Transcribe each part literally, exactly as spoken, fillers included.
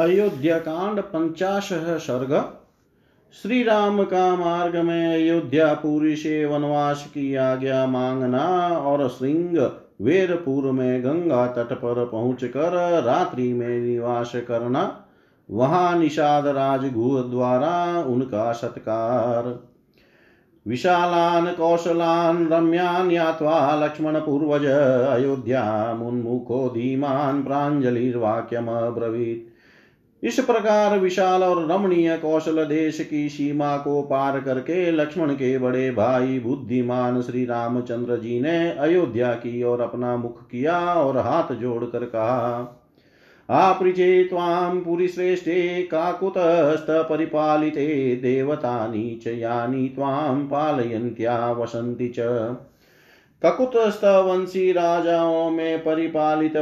अयोध्या कांड पंचाशह सर्ग। श्री राम का मार्ग में अयोध्यापुरी से वनवास की आज्ञा मांगना और श्रृंग वेरपुर में गंगा तट पर पहुंचकर रात्रि में निवास करना, वहां निषाद राजगुह द्वारा उनका सत्कार। विशालान कौशलान रम्यान यात्वा लक्ष्मण पूर्वज अयोध्या मुन्मुखो धीमान प्रांजलिर्वाक्यम अब्रवीत। इस प्रकार विशाल और रमणीय कौशल देश की सीमा को पार करके लक्ष्मण के बड़े भाई बुद्धिमान श्री रामचंद्र जी ने अयोध्या की ओर अपना मुख किया और हाथ जोड़कर कहा, आपृचे त्वां पुरीश्रेष्ठे काकुतस्थ परिपालिते देवतानि च यानि त्वां पालयन्त्या वसन्ति च। काकुतस्थ वंशी राजाओं में परिपालित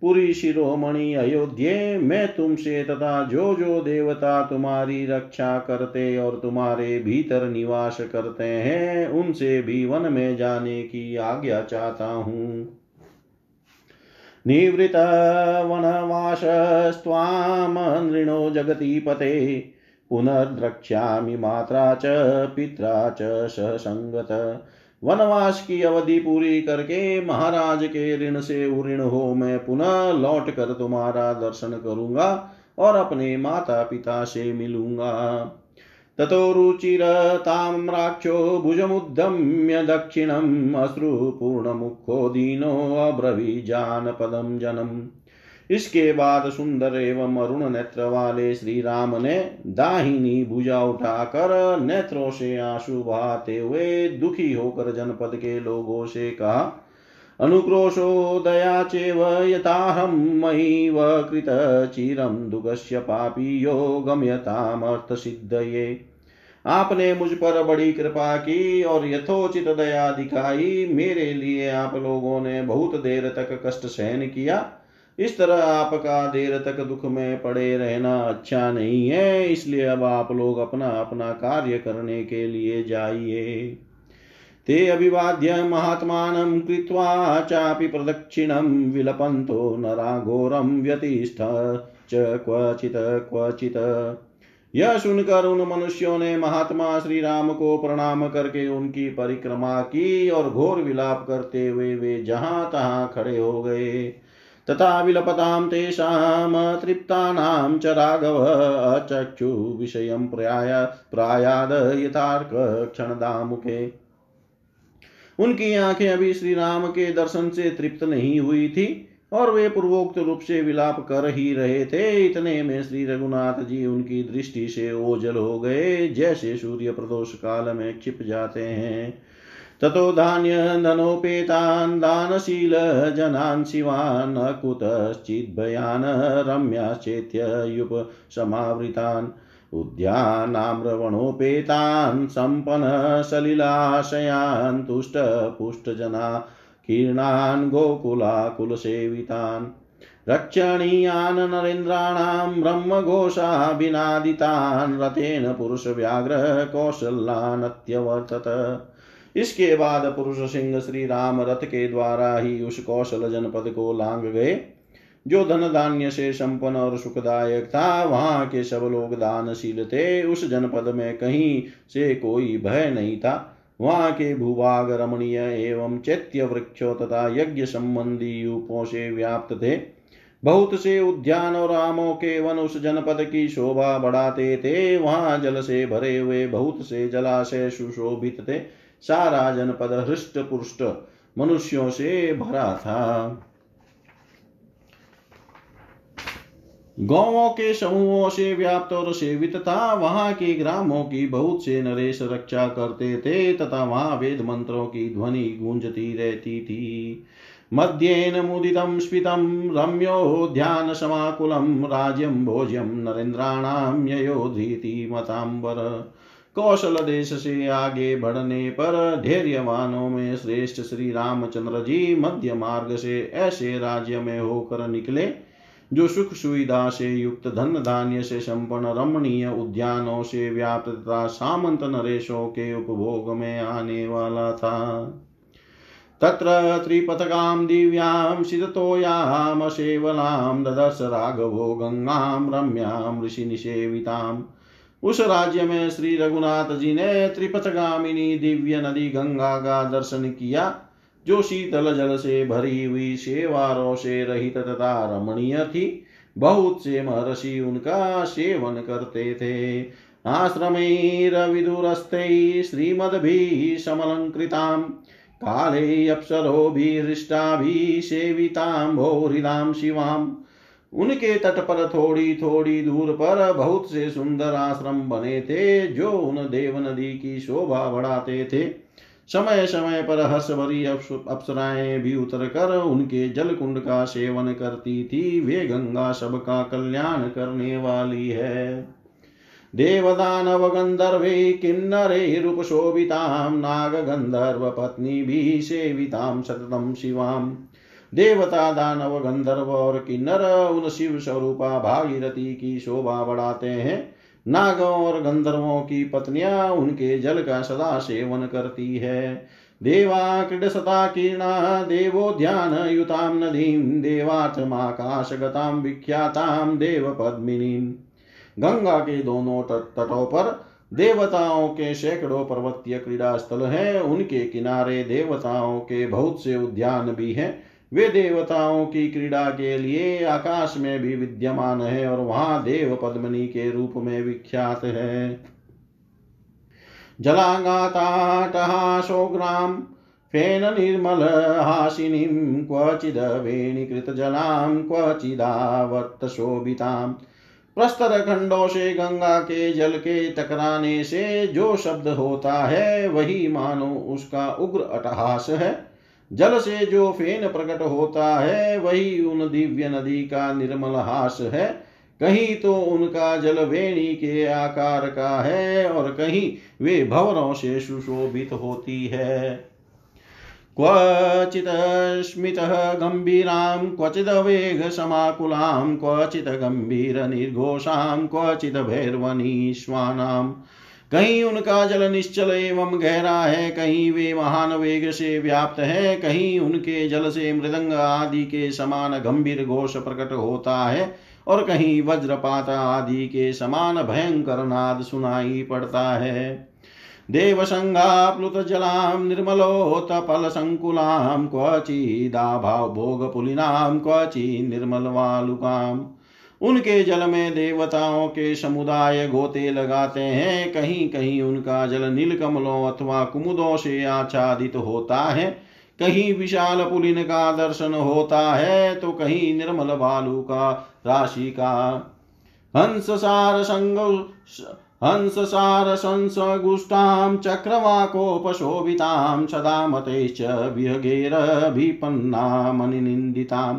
पुरी शिरोमणि अयोध्ये, मैं तुमसे तथा जो जो देवता तुम्हारी रक्षा करते और तुम्हारे भीतर निवास करते हैं उनसे भी वन में जाने की आज्ञा चाहता हूँ। निवृत वनवासस्त्वां नृणो जगतीपते पुनर्द्रक्ष्यामि मात्रा च पित्रा च सहसंगत। वनवास की अवधि पूरी करके महाराज के ऋण से उऋण हो मैं पुनः लौट कर तुम्हारा दर्शन करूंगा और अपने माता पिता से मिलूंगा। ततो रुचिरतां राक्षो भुजमुद्यम्य दक्षिणम् अश्रुपूर्णमुखो दीनो अब्रवीत् जानपदं जनम्। इसके बाद सुंदर एवं अरुण नेत्र वाले श्री राम ने दाहिनी भुजा उठाकर नेत्रों से आंसू बहाते हुए दुखी होकर जनपद के लोगों से कहा, अनुक्रोशो दया चेव यताहं मयिव कृत चिरं दुःखस्य पापीयो गम्यतामर्थ सिद्धये। आपने मुझ पर बड़ी कृपा की और यथोचित दया दिखाई, मेरे लिए आप लोगों ने बहुत देर तक कष्ट सहन किया। इस तरह आपका देर तक दुख में पड़े रहना अच्छा नहीं है, इसलिए अब आप लोग अपना अपना कार्य करने के लिए जाइए। ते अभिवाद्य महात्मानं कृत्वा चापि प्रदक्षिणं विलपन्तो नराघोरं व्यतिष्ठ च क्वचित् क्वचित्। यह सुनकर उन मनुष्यों ने महात्मा श्री राम को प्रणाम करके उनकी परिक्रमा की और घोर विलाप करते हुए वे जहाँ तहाँ खड़े हो गए। तथा विलपतां तेषां तृप्तानां च राघव अचक्षु विषयं प्राय प्रायाद यथार्क क्षणदा मुखे। उनकी आंखें अभी श्री राम के दर्शन से तृप्त नहीं हुई थी और वे पूर्वोक्त रूप से विलाप कर ही रहे थे। इतने में श्री रघुनाथ जी उनकी दृष्टि से ओझल हो गए, जैसे सूर्य प्रदोष काल में छिप जाते हैं। ततो धान्य धनोपेतान दानशील जनान शिवान कुतश्चित् भयान रम्याश्चेत्य युप समावृतान उद्यानाम्रवणोपेतान् सम्पन्न सलिलाशयान् तुष्ट पुष्टजना कीर्णान् गोकुलाकुलसेवितान् रक्षणीयान् नरेन्द्राणां ब्रह्मघोषाभिनादितान् रथेन पुरुषव्याघ्र कौशलानत्यवर्तत। इसके बाद पुरुष सिंह श्री राम रथ के द्वारा ही उस कौशल जनपद को लांग गए जो धन धान्य से संपन्न और सुखदायक था। वहां के सब लोग दानशील थे, उस जनपद में कहीं से कोई भय नहीं था। वहां के भूभाग रमणीय एवं चैत्य वृक्षों तथा यज्ञ संबंधी यूपों से व्याप्त थे। बहुत से उद्यान और आमों के वन उस जनपद की शोभा बढ़ाते थे। वहां जल से भरे हुए बहुत से जलाशय सुशोभित थे। सारा जनपद हृष्ट पुष्ट मनुष्यों से भरा था। गांवों के समूहों से व्याप्त और सेवित था। वहां के ग्रामों की बहुत से नरेश रक्षा करते थे तथा वहां वेद मंत्रों की ध्वनि गूंजती रहती थी। मध्येन मुदितं स्फीतं रम्यो ध्यान समाकुलं राज्यं भोज्यं नरेन्द्राणां ययोधीति मतांबर। कौशल देश से आगे बढ़ने पर धैर्यवानों में श्रेष्ठ श्री रामचंद्र जी मध्य मार्ग से ऐसे राज्य में होकर निकले जो सुख सुविधा से युक्त, धन धान्य से संपन्न, रमणीय उद्यानों से व्याप्त तथा सामंत नरेशों के उपभोग में आने वाला था। तत्र त्रिपथकां दिव्यां सिततोयां सेवलां ददर्श राघवो गंगां रम्यां ऋषिनिसेविताम्। उस राज्य में श्री रघुनाथ जी ने त्रिपथगामिनी दिव्य नदी गंगा का दर्शन किया जो शीतल जल से भरी हुई सेवारों से रहित तथा रमणीय थी। बहुत से महर्षि उनका सेवन करते थे। आश्रमैर विदुरस्थैः श्रीमद्भिः समलंकृतां काले अप्सरोभिः हृष्टाभिः सेवितां भोरिदां शिवां। उनके तट पर थोड़ी थोड़ी दूर पर बहुत से सुंदर आश्रम बने थे जो उन देव नदी की शोभा बढ़ाते थे। समय समय पर हर्षभरी अप्सराएं भी उतर कर उनके जलकुंड का सेवन करती थी। वे गंगा सबका कल्याण करने वाली है। देवदानव गंधर्वे किन्नरे रूपशोभितां नाग गंधर्व पत्नी भी सेवितां सततं शिवां। देवता दानव गंधर्व और किन्नर उन शिव स्वरूपा भागीरथी की शोभा बढ़ाते हैं। नागों और गंधर्वों की पत्नियां उनके जल का सदा सेवन करती है। देवा क्रीडसता कीर्णा देवो ध्यान युताम नदीम देवाचमाकाशगताम विख्याताम देव पद्मिनीम। गंगा के दोनों तटों पर देवताओं के सैकड़ों पर्वतीय क्रीड़ा स्थल हैं। उनके किनारे देवताओं के बहुत से उद्यान भी हैं। वे देवताओं की क्रीड़ा के लिए आकाश में भी विद्यमान है और वहां देव पद्मनी के रूप में विख्यात है। जलांगाता शोग्राम फेन निर्मल हासिनीं क्वचिद वेणीकृत जलां क्वचिदावर्त शोभितां। प्रस्तर खंडों से गंगा के जल के टकराने से जो शब्द होता है वही मानो उसका उग्र अट्टहास है। जल से जो फेन प्रकट होता है वही उन दिव्य नदी का निर्मल हास है। कहीं तो उनका जल वेणी के आकार का है और कहीं वे भवरों से सुशोभित होती है। क्वचित स्मित गंभीरां क्वचित वेग समाकुलां क्वचित गंभीर निर्घोषां क्वचित भैरवनी श्वानां। कहीं उनका जल निश्चल एवं गहरा है, कहीं वे महान वेग से व्याप्त है, कहीं उनके जल से मृदंग आदि के समान गंभीर घोष प्रकट होता है और कहीं वज्रपात आदि के समान भयंकर नाद सुनाई पड़ता है। देवसंगा प्लुत जलाम निर्मलो तपल संकुलाम क्वचिदाभाव भोग पुलिनाम क्वचि निर्मल वालुकाम। उनके जल में देवताओं के समुदाय गोते लगाते हैं। कहीं कहीं उनका जल नीलकमलों अथवा कुमुदों से आच्छादित होता है, कहीं विशाल पुलिन का दर्शन होता है तो कहीं निर्मल बालू का राशि का। हंससार संग हंससार संसगुष्टां चक्रवाकोपशोभितां सदा मतैश्च विहगेरभिपन्नां मणिनिन्दितां।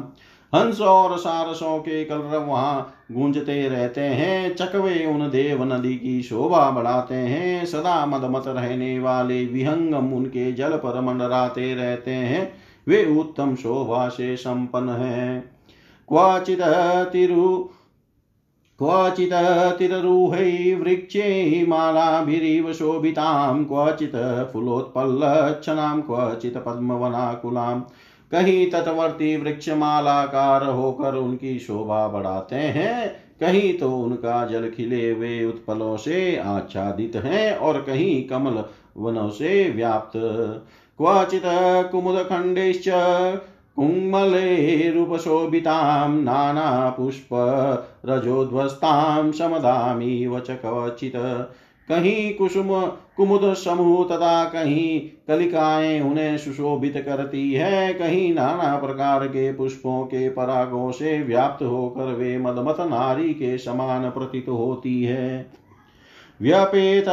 हंस और सारसों के कलरव वहां गूंजते रहते हैं। चकवे उन देव नदी की शोभा बढ़ाते हैं। सदा मदमत रहने वाले विहंगम उनके जल पर मंडराते रहते हैं। वे उत्तम शोभा से संपन्न हैं। क्वचित तिरु क्वचित तिररूहै वृक्षैः मालाभिरिव शोभितां क्वचित फुलोत्पल्लच्छनां क्वचित पद्मवनाकुलां। कहीं तटवर्ती वृक्षमालाकार होकर उनकी शोभा बढ़ाते हैं, कहीं तो उनका जल खिले हुए उत्पलों से आच्छादित है और कहीं कमल वनों से व्याप्त। क्वचित कुमुद खंडेश्च कुंगमले रूपशोभितां नाना पुष्प रजोध्वस्तां शमदामि वच क्वचित। कहीं कुसुम कुमुद समूह तथा कहीं कलिकाएं उन्हें सुशोभित करती है। कहीं नाना प्रकार के पुष्पों के परागों से व्याप्त होकर वे मदमत नारी के समान प्रतीत होती है। व्यपेत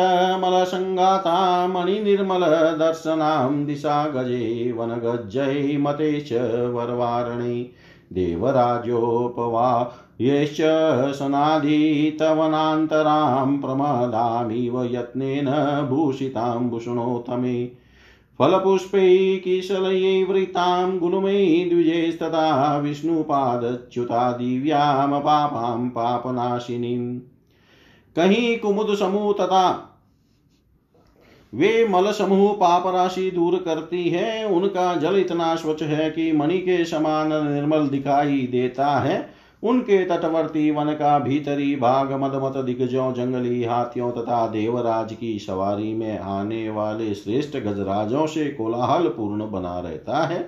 मल संगाता मणि निर्मल दर्शनां दिशा गजे वन गज्जै मते च वरवारणे देवराजोपवा येश्च सनाधितवनान्तरां प्रमादामिव यत्नेन भूषितां भूषणोत्तमे फलपुष्पैः किशलयैः वृतां गुल्मैः द्विजैस्तथा विष्णुपादच्युता दिव्यां पापां पापनाशिनीं। कहीं कुमुद समूह तथा वे मल समूह पाप राशि दूर करती है। उनका जल इतना स्वच्छ है कि मणि के समान निर्मल दिखाई देता है। उनके तटवर्ती वन का भीतरी भाग मदमत दिग्गजों, जंगली हाथियों तथा देवराज की सवारी में आने वाले श्रेष्ठ गजराजों से कोलाहल पूर्ण बना रहता है।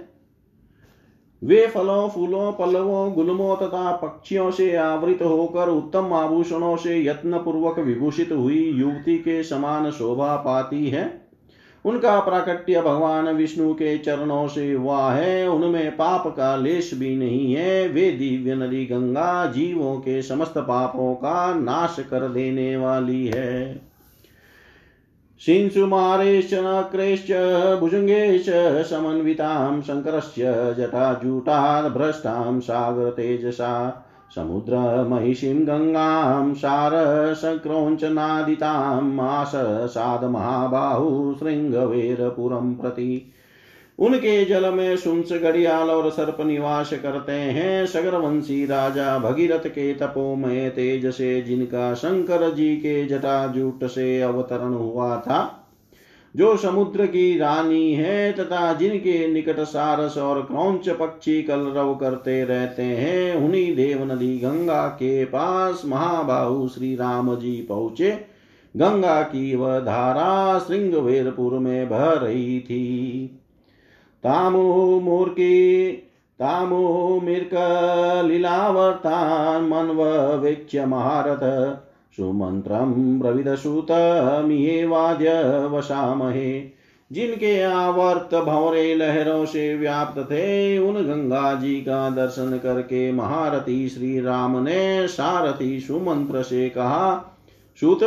वे फलों, फूलों, पल्लवों, गुलमों तथा पक्षियों से आवृत होकर उत्तम आभूषणों से यत्न पूर्वक विभूषित हुई युवती के समान शोभा पाती है। उनका प्राकट्य भगवान विष्णु के चरणों से हुआ है। उनमें पाप का लेश भी नहीं है। वे दिव्य नदी गंगा जीवों के समस्त पापों का नाश कर देने वाली है। शिंसुमारेश्च नक्रेश्च भुजंगेश्च समन्वितां शंकरस्य जटाजूटां भ्रष्टां सागर तेजसा समुद्र महिषीं गंगां सारसक्रौञ्चनादितां आससाद महाबाहु श्रृंगवेरपुरं प्रति। उनके जल में सुंस, घड़ियाल और सर्प निवास करते हैं। सगरवंशी राजा भगीरथ के तपोमय तेज से, जिनका शंकर जी के जटाजूट से अवतरण हुआ था, जो समुद्र की रानी है तथा जिनके निकट सारस और क्रौंच पक्षी कलरव करते रहते हैं, उन्हीं देव नदी गंगा के पास महाबाहु श्री राम जी पहुँचे। गंगा की वह धारा श्रृंगवेरपुर में बह रही थी। तामो मूर्ति तामो मिर्क लीलावर्तान् मन्ववेक्ष्य महारथ सुमंत्रं ब्रवीदसुत मियेवाद्य वसामहे। जिनके आवर्त भंवरे लहरों से व्याप्त थे, उन गंगा जी का दर्शन करके महारथी श्री राम ने सारथी सुमंत्र से कहा, सूत,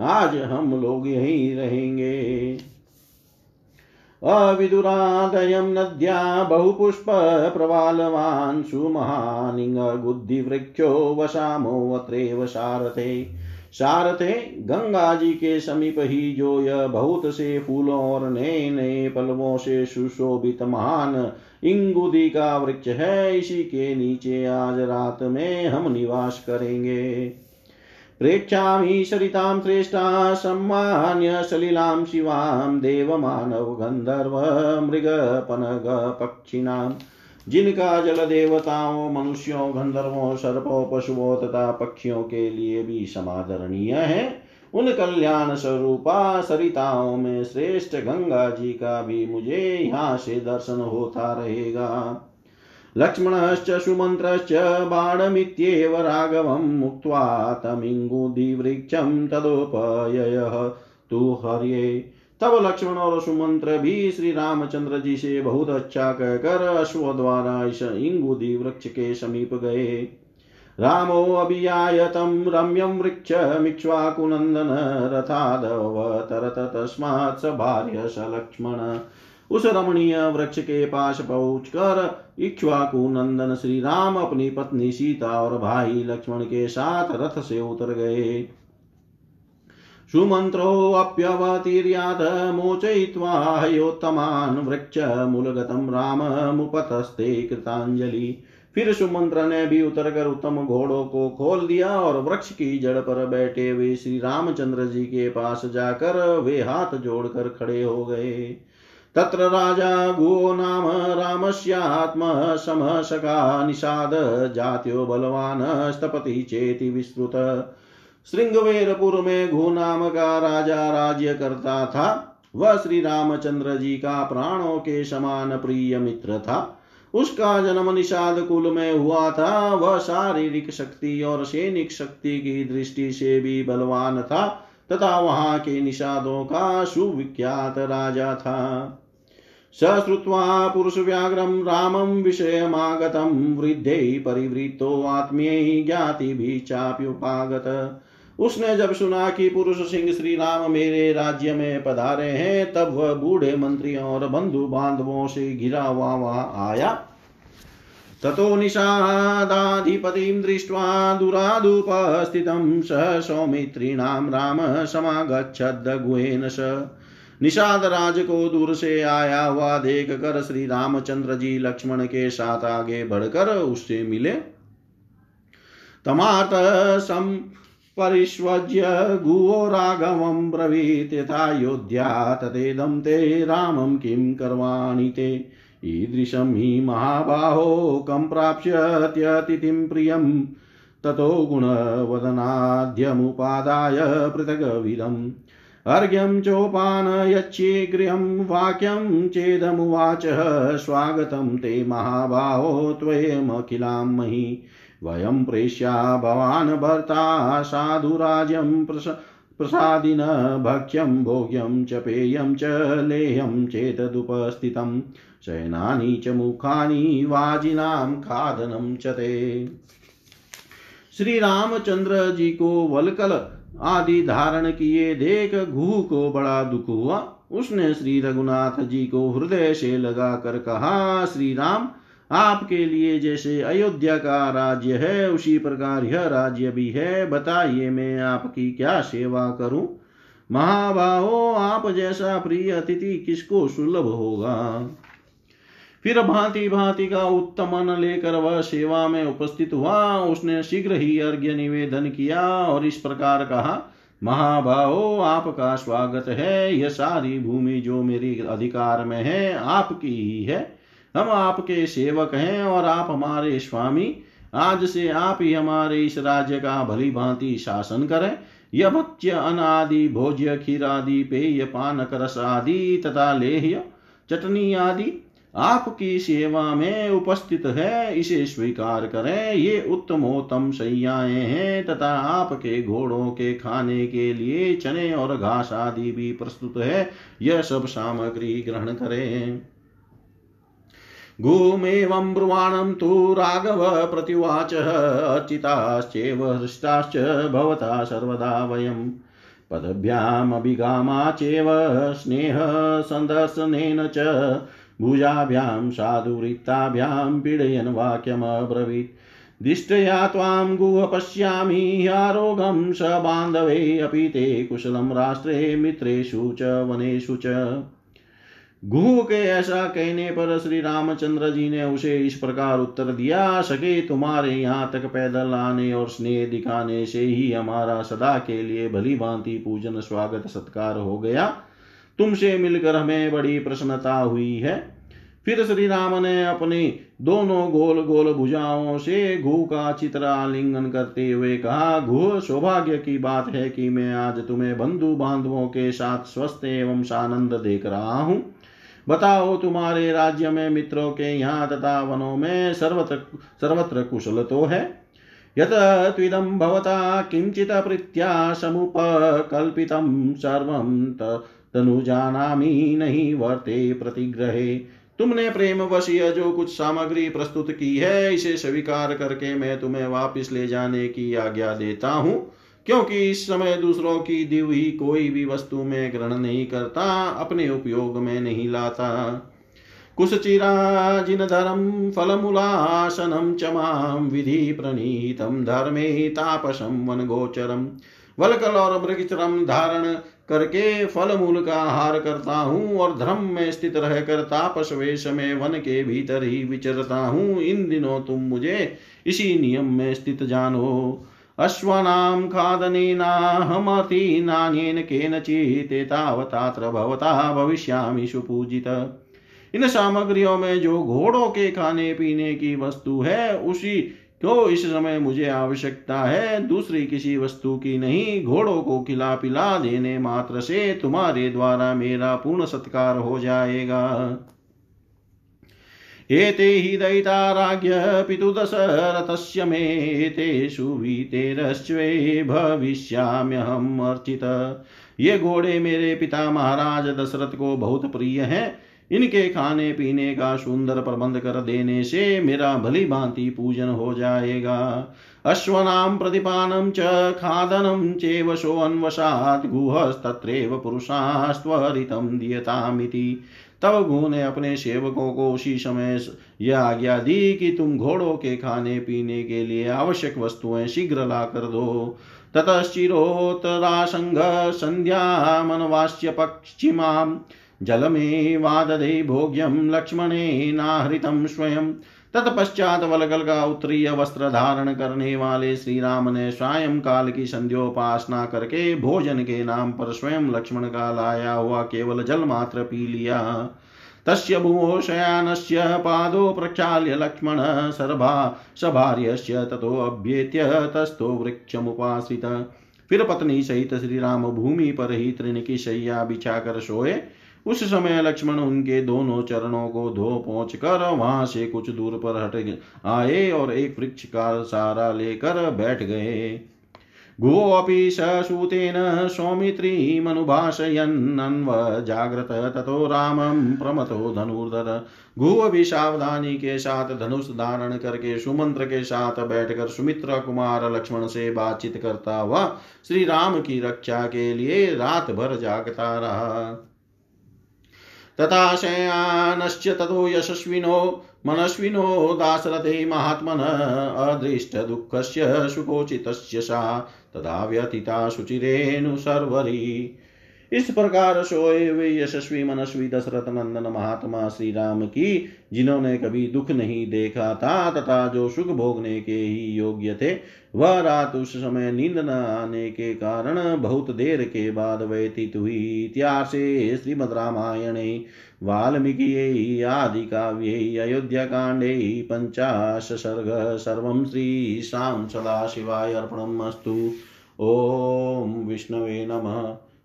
आज हम लोग यहीं रहेंगे। अविदुरादयं नद्या बहुपुष्प प्रवालवान् सुमहानिंग गुद्धिवृक्षो वसामो अत्रेव सारथे। सारथे, गंगा जी के समीप ही जो यह बहुत से फूलों और नए नए पल्लवों से सुशोभित महान इंगुदी का वृक्ष है, इसी के नीचे आज रात में हम निवास करेंगे। प्रेक्षामि सरितां श्रेष्ठां सम्मान्य सलिलां शिवां देवमानव गंधर्व मृगपनग पक्षिणां। जिनका जल देवताओं, मनुष्यों, गंधर्वों, सर्पों, पशुओं तथा पक्षियों के लिए भी समादरणीय है। उन कल्याण स्वरूपा सरिताओं में श्रेष्ठ गंगा जी का भी मुझे यहाँ से दर्शन होता रहेगा। लक्ष्मणश्च सुमन्त्रश्च बाणमित्येव राघवं मुक्त्वा तमिंगुदिवृक्षं तदोपययः तु हर्ये। तब लक्ष्मण और सुमंत्र भी श्री रामचंद्र जी से बहुत अच्छा कहकर अश्व द्वारा इस इंगुदी वृक्ष के समीप गए। रामो अभियायतं रम्यं वृक्ष मिक्ष्वाकुनंदन रथादवतरत तस्मात् स भार्य स लक्ष्मण। उस रमणीय वृक्ष के पास पहुंचकर इक्ष्वाकु नंदन श्री राम अपनी पत्नी सीता और भाई लक्ष्मण के साथ रथ से उतर गए। सुमंत्रो अप्यवतीर्याथ मोचयित्वा हयोत्तमान वृक्ष मूलगतम राम मुपतस्ते कृतांजलि। फिर सुमंत्र ने भी उतरकर उत्तम घोड़ों को खोल दिया और वृक्ष की जड़ पर बैठे हुए श्री रामचंद्र जी के पास जाकर वे हाथ जोड़कर खड़े हो गए। तत्र राजा गुहो नाम रामस्यात्म समः सखा निषाद जात्यो बलवान स्तपति चेति विस्तृत। श्रृंगवेरपुर में घु नाम का राजा राज्य करता था। वह श्री रामचंद्र जी का प्राणों के समान प्रिय मित्र था। उसका जन्म निषाद कुल में हुआ था। वह शारीरिक शक्ति और सैनिक शक्ति की दृष्टि से भी बलवान था तथा वहां के निषादों का सुविख्यात राजा था। स श्रुत्वा पुरुषव्याघ्रं रामं विषयमागतं वृद्धे परिवृत्तो आत्म्यै ज्ञातिभिः चाप्युपागत। उसने जब सुना कि पुरुष सिंह श्री राम मेरे राज्य में पधारे हैं, तब वह बूढ़े मंत्रियों और बंधु बांधवों से घिरा हुआ वहां आया। ततो निषादाधिपतिं दृष्ट्वा दुरादुपस्थितं स सौमित्रिणां राम समागच्छद् गुहेन स। निषाद राज को दूर से आया हुआ देख कर श्री रामचंद्र जी लक्ष्मण के साथ आगे बढ़कर उससे मिले। तमात सम परिष्वज्य गुहो राघवं ब्रवीत यथा योध्या तदेदं ते रामं किं करवाणि ते। ईदृशं हि महाबाहो कं प्राप्स्यत्यतिथिं प्रियं ततो गुणवदनाद्यमुपादाय पृथगविदम् अर्घ्यं चोपानयच्ये गृहं वाक्यं चेदमुवाच स्वागतं ते महाबाहो त्वयमखिलां महि वयं प्रेष्या भवान् भर्ता साधुराज्यं प्रसादिन भक्ष्यं भोग्यं च पेयं च लेह्यं चेतदुपस्थितं शयनानि च मुखानि वाजिनां खादनं च ते। श्री रामचंद्र जी को वलकल आदि धारण किए देख घू को बड़ा दुख हुआ। उसने श्री रघुनाथ जी को हृदय से लगा कर कहा, श्री राम, आपके लिए जैसे अयोध्या का राज्य है उसी प्रकार यह राज्य भी है। बताइए मैं आपकी क्या सेवा करूं। महाबाहो, आप जैसा प्रिय अतिथि किसको सुलभ होगा। फिर भांति भांति का उत्तम अन्न लेकर वह सेवा में उपस्थित हुआ। उसने शीघ्र ही अर्घ्य निवेदन किया और इस प्रकार कहा, महाबाहो, आपका स्वागत है। यह सारी भूमि जो मेरी अधिकार में है आपकी ही है। हम आपके सेवक हैं और आप हमारे स्वामी। आज से आप ही हमारे इस राज्य का भली भांति शासन करें। यह भक्ष्य अन्न आदि, भोज्य खीर आदि, पेय पानक रस आदि तथा लेह्य चटनी आदि आपकी सेवा में उपस्थित है, इसे स्वीकार करें। ये उत्तमोत्तम शैयाएं हैं तथा आपके घोड़ों के खाने के लिए चने और घास आदि भी प्रस्तुत है। यह सब सामग्री ग्रहण करें। गुमेवं ब्रुवाणं तु राघव प्रतिवाच अर्चिताश्चैव हृष्टाश्च भवता सर्वदा वयम् पदभ्यामभिगामा चैव स्नेह सन्दर्शनेन च भुजाभ्यां साधुवृत्ताभ्यां पीडयन वाक्यमब्रवीत् दिष्ट्या त्वां गुह पश्यामि आरोग्यं स बान्धवे अपि ते कुशलं राष्ट्रे मित्रेषु च वनेषु च। गुह के ऐसा कहने पर श्री रामचंद्र जी ने उसे इस प्रकार उत्तर दिया, सके तुम्हारे यहाँ तक पैदल आने और स्नेह दिखाने से ही हमारा सदा के लिए भली भांति पूजन स्वागत सत्कार हो गया। तुमसे मिलकर हमें बड़ी प्रसन्नता हुई है। फिर श्री राम ने अपनी दोनों गोल गोल भुजाओं से घू का चित्र आलिंगन करते हुए कहा, घू, सौभाग्य की बात है कि मैं आज तुम्हें बंधु बांधवों के साथ स्वस्थ एवं सानंद देख रहा हूँ। बताओ, तुम्हारे राज्य में मित्रों के यहाँ तथा वनों में सर्वत्र सर्वत्र कुशल तो है। यत त्विदं भवता किंचित प्रीत्या समुपकल्पितं सर्वं तनु जानामि नहीं वर्ते प्रतिग्रहे। तुमने प्रेमवश यह जो कुछ सामग्री प्रस्तुत की है इसे स्वीकार करके मैं तुम्हें वापस ले जाने की आज्ञा देता हूँ, क्योंकि इस समय दूसरों की दी हुई कोई भी वस्तु में ग्रहण नहीं करता, अपने उपयोग में नहीं लाता। कुशचिराजिनधरं फलमूलासनं च मां विधि प्रणीतं धर्मे तापसं वनगोचरं। वलकल और मृगचर्म धारण करके फल मूल का आहार करता हूँ और धर्म में स्थित रहकर तापस वेश में वन के भीतर ही विचरता हूँ। इन दिनों तुम मुझे इसी नियम में स्थित जानो। अश्वानां खादनेनाहमतिनान्येन केनचित् एतावतात्र भवता भविष्यामि सुपूजित। इन सामग्रियों में जो घोड़ों के खाने पीने की वस्तु है उसी तो इस समय मुझे आवश्यकता है, दूसरी किसी वस्तु की नहीं। घोड़ों को खिला पिला देने मात्र से तुम्हारे द्वारा मेरा पूर्ण सत्कार हो जाएगा। एते हि दयिता राज्ञ पितु दशरथस्य मे तेषु वीतेरश्वे भविष्याम्यहम् अर्चित। ये घोड़े मेरे पिता महाराज दशरथ को बहुत प्रिय हैं। इनके खाने पीने का सुंदर प्रबंध कर देने से मेरा भली भांति पूजन हो जाएगा। अश्वनाम प्रतिपानम च खादनम चैव सोऽन्वसात् गुहस्तत्रैव पुरुषास्त्वरितं दीयतामिति। तब गुह ने अपने सेवकों को उसी समय यह आज्ञा दी कि तुम घोड़ों के खाने पीने के लिए आवश्यक वस्तुएं शीघ्र ला कर दो। ततश्चिरोत्तरासंघ संध्यामनवास्य पश्चिमाम् जलमे वाददे भोग्यं लक्ष्मणेनाहृतं स्वयं तत्पश्चात वलगल का उत्तरीय वस्त्र धारण करने वाले श्री राम ने सायं काल की संध्योपासना करके भोजन के नाम पर स्वयं लक्ष्मण का लाया हुआ केवल जल मात्र पी लिया। तस्य भूमौ शयानस्य पादौ प्रक्षाल्य लक्ष्मण सर्वा सभार्यस्य ततो अभ्येत्य तस्थो वृक्षमुपासितः। फिर पत्नी सहित श्री राम भूमि पर ही तृण की शैया बिछा कर सोए। उस समय लक्ष्मण उनके दोनों चरणों को धो पहुँच कर वहां से कुछ दूर पर हट आए और एक वृक्ष का सहारा लेकर बैठ गए। गोऽपि सूतेन सौमित्रीमनुभाषयन्नन्व जाग्रत ततो रामं प्रमथो धनुर्धर। गोः भी सावधानी के साथ धनुष धारण करके सुमंत्र के साथ बैठकर सुमित्रा कुमार लक्ष्मण से बातचीत करता हुआ श्री राम की रक्षा के लिए रात भर जागता रहा। तथा शयानश्च ततो यशस्विनो मनस्विनो दासरथे महात्मन अदृष्ट दुःखस्य सुकोचितस्य सा तदा व्यथिता शुचिरेणु सर्वरी। इस प्रकार सोए हुए यशस्वी मनस्वी दशरथ नंदन महात्मा श्री राम की, जिन्होंने कभी दुख नहीं देखा था तथा जो सुख भोगने के ही योग्य थे, वह रात उस समय नींद न आने के कारण बहुत देर के बाद व्यतीत हुई। इत्यार्षे श्रीमद् रामायणे वाल्मीकि आदि काव्ये अयोध्या कांडे पंचाश सर्ग सर्वं श्री शाम सदाशिवाय अर्पणमस्तु। ओम विष्णवे नमः।